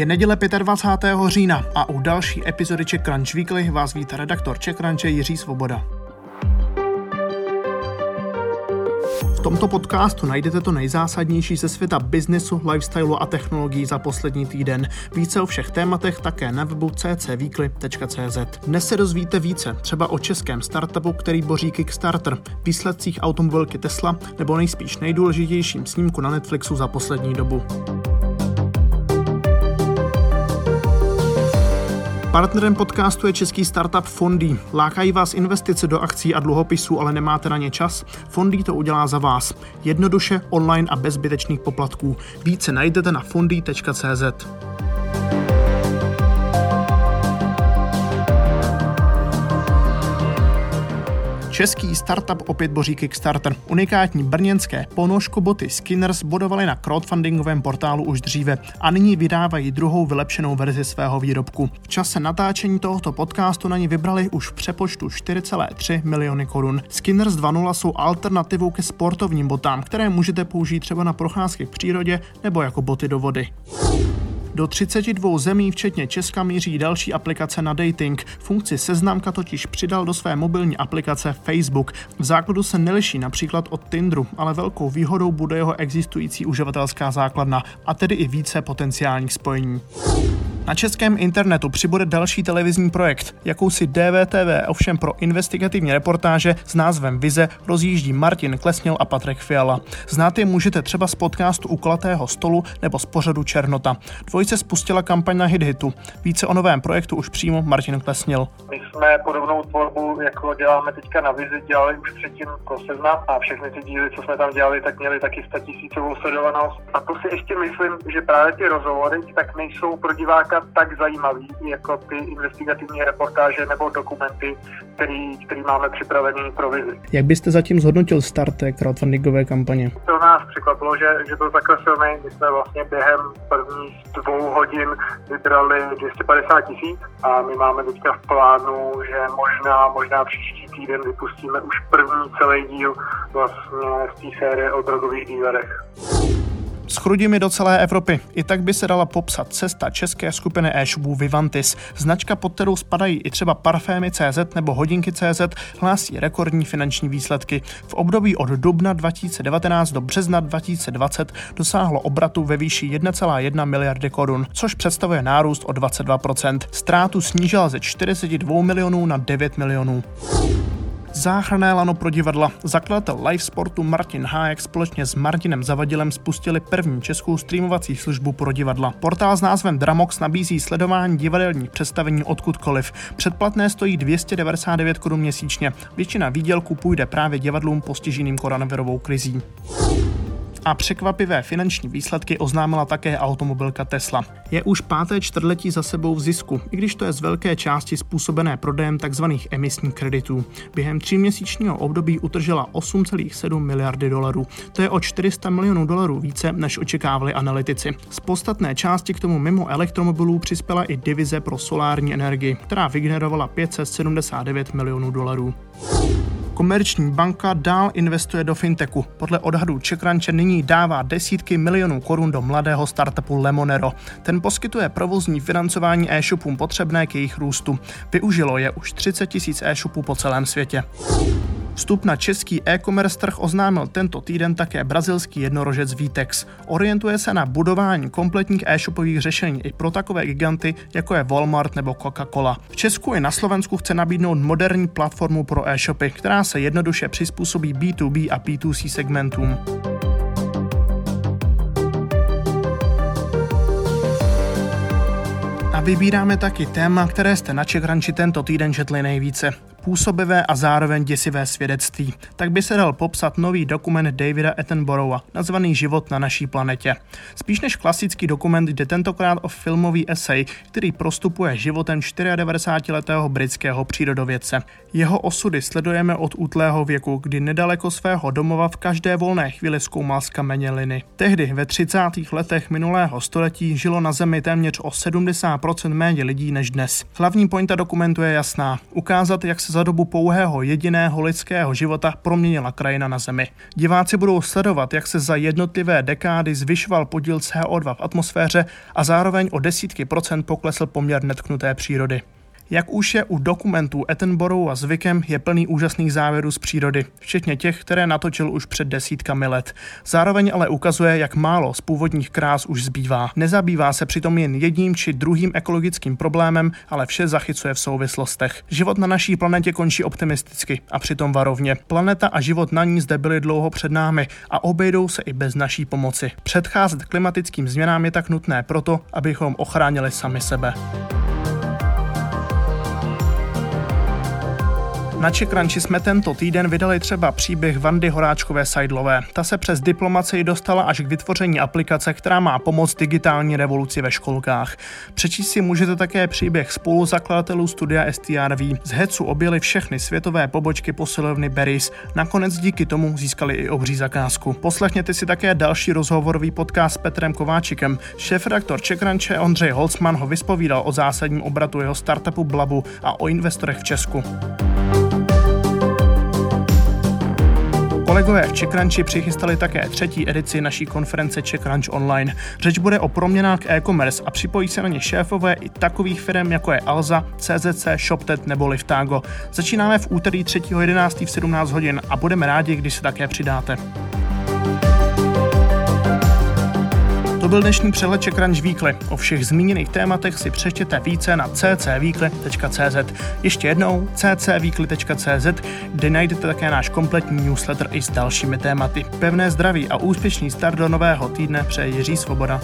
Je neděle 25. října a u další epizody Czech Crunch Weekly vás vítá redaktor Czech Crunche Jiří Svoboda. V tomto podcastu najdete to nejzásadnější ze světa biznesu, lifestylu a technologií za poslední týden. Více o všech tématech také na webu ccweekly.cz. Dnes se dozvíte více, třeba o českém startupu, který boří Kickstarter, výsledcích automobilky Tesla nebo nejspíš nejdůležitějším snímku na Netflixu za poslední dobu. Partnerem podcastu je český startup Fondy. Lákají vás investice do akcí a dluhopisů, ale nemáte na ně čas? Fondy to udělá za vás. Jednoduše, online a bez zbytečných poplatků. Více najdete na fondy.cz. Český startup opět boří Kickstarter. Unikátní brněnské ponožkoboty Skinners bodovaly na crowdfundingovém portálu už dříve a nyní vydávají druhou vylepšenou verzi svého výrobku. V čase natáčení tohoto podcastu na ní vybrali už v přepočtu 4,3 miliony korun. Skinners 2.0 jsou alternativou ke sportovním botám, které můžete použít třeba na procházky v přírodě nebo jako boty do vody. Do 32 zemí, včetně Česka, míří další aplikace na dating. Funkci Seznamka totiž přidal do své mobilní aplikace Facebook. V základu se neliší například od Tinderu, ale velkou výhodou bude jeho existující uživatelská základna, a tedy i více potenciálních spojení. Na českém internetu přibude další televizní projekt. Jakousi DVTV, ovšem pro investigativní reportáže s názvem Vize, rozjíždí Martin Klesnil a Patrek Fiala. Znát je můžete třeba z podcastu U kulatého stolu nebo z pořadu Černota. Dvojice spustila kampaň na HitHitu. Více o novém projektu už přímo Martin Klesnil. My jsme podobnou tvorbu, jako děláme teďka na Vizi, dělali už předtím pro Seznam a všechny ty díly, co jsme tam dělali, tak měli taky 100 000 sledovanost. A to si ještě myslím, že právě ty rozhovory tak nejsou pro diváka tak zajímavý jako ty investigativní reportáže nebo dokumenty, který máme připravený pro Vizi. Jak byste zatím zhodnotil start té crowdfundingové kampaně? To nás překvapilo, že byl takhle silný. My jsme vlastně během prvních 2 hodin vybrali 250 000 a my máme teďka v plánu, že možná příští týden vypustíme už první celý díl vlastně z té série o drogových dílerech. Schrudi mi do celé Evropy. I tak by se dala popsat cesta české skupiny e-shopů Vivantis. Značka, pod kterou spadají i třeba Parfémy.cz nebo Hodinky.cz, hlásí rekordní finanční výsledky. V období od dubna 2019 do března 2020 dosáhlo obratu ve výši 1,1 miliardy korun, což představuje nárůst o 22%. Ztrátu snížila ze 42 milionů na 9 milionů. Záchranné lano pro divadla. Zakladatel Live Sportu Martin Hájek společně s Martinem Zavadilem spustili první českou streamovací službu pro divadla. Portál s názvem Dramox nabízí sledování divadelních představení odkudkoliv. Předplatné stojí 299 korun měsíčně. Většina výdělku půjde právě divadlům postiženým koronavirovou krizí. A překvapivé finanční výsledky oznámila také automobilka Tesla. Je už 5. čtvrtletí za sebou v zisku, i když to je z velké části způsobené prodejem tzv. Emisních kreditů. Během 3měsíčního období utržela 8,7 miliardy dolarů. To je o 400 milionů dolarů více, než očekávali analytici. Z podstatné části k tomu mimo elektromobilů přispěla i divize pro solární energii, která vygenerovala 579 milionů dolarů. Komerční banka dál investuje do fintechu. Podle odhadů Czech Crunche nyní dává desítky milionů korun do mladého startupu Lemonero. Ten poskytuje provozní financování e-shopům potřebné k jejich růstu. Využilo je už 30 000 e-shopů po celém světě. Vstup na český e-commerce trh oznámil tento týden také brazilský jednorožec Vtex. Orientuje se na budování kompletních e-shopových řešení i pro takové giganty, jako je Walmart nebo Coca-Cola. V Česku i na Slovensku chce nabídnout moderní platformu pro e-shopy, která se jednoduše přizpůsobí B2B a B2C segmentům. A vybíráme taky téma, které jste na Czech Crunchi tento týden četli nejvíce. Působivé a zároveň děsivé svědectví. Tak by se dal popsat nový dokument Davida Attenborougha, nazvaný Život na naší planetě. Spíš než klasický dokument jde tentokrát o filmový esej, který prostupuje životem 94letého britského přírodovědce. Jeho osudy sledujeme od útlého věku, kdy nedaleko svého domova v každé volné chvíli zkoumal skameněliny. Tehdy ve 30. letech minulého století žilo na Zemi téměř o 70% méně lidí než dnes. Hlavní pointa dokumentu je jasná. Ukázat, jak se se za dobu pouhého jediného lidského života proměnila krajina na Zemi. Diváci budou sledovat, jak se za jednotlivé dekády zvyšoval podíl CO2 v atmosféře a zároveň o desítky procent poklesl poměr netknuté přírody. Jak už je u dokumentů Attenborougha zvykem, je plný úžasných závěrů z přírody, včetně těch, které natočil už před desítkami let. Zároveň ale ukazuje, jak málo z původních krás už zbývá. Nezabývá se přitom jen jedním či druhým ekologickým problémem, ale vše zachycuje v souvislostech. Život na naší planetě končí optimisticky a přitom varovně. Planeta a život na ní zde byly dlouho před námi a obejdou se i bez naší pomoci. Předcházet klimatickým změnám je tak nutné proto, abychom ochránili sami sebe. Na Czech Crunchi jsme tento týden vydali třeba příběh Vandy Horáčkové Sajdlové. Ta se přes diplomacii dostala až k vytvoření aplikace, která má pomoct digitální revoluci ve školkách. Přečíst si můžete také příběh spoluzakladatelů studia STRV. Z Hecu objeli všechny světové pobočky posilovny Berries. Nakonec díky tomu získali i obří zakázku. Poslechněte si také další rozhovorový podcast s Petrem Kováčikem. Šéfredaktor Czech Crunche Ondřej Holcman ho vyspovídal o zásadním obratu jeho startupu Blabu a o investorech v Česku. Kolegové v Czech Crunchi přichystali také třetí edici naší konference Czech Crunch Online. Řeč bude o proměnách e-commerce a připojí se na ně šéfové i takových firm, jako je Alza, CZC, ShopTet nebo Liftago. Začínáme v úterý 3.11. v 17 hodin a budeme rádi, když se také přidáte. To byl dnešní přehled Czech Crunch Weekly. O všech zmíněných tématech si přečtěte více na ccweekly.cz. Ještě jednou ccweekly.cz, kde najdete také náš kompletní newsletter i s dalšími tématy. Pevné zdraví a úspěšný start do nového týdne přeje Jiří Svoboda.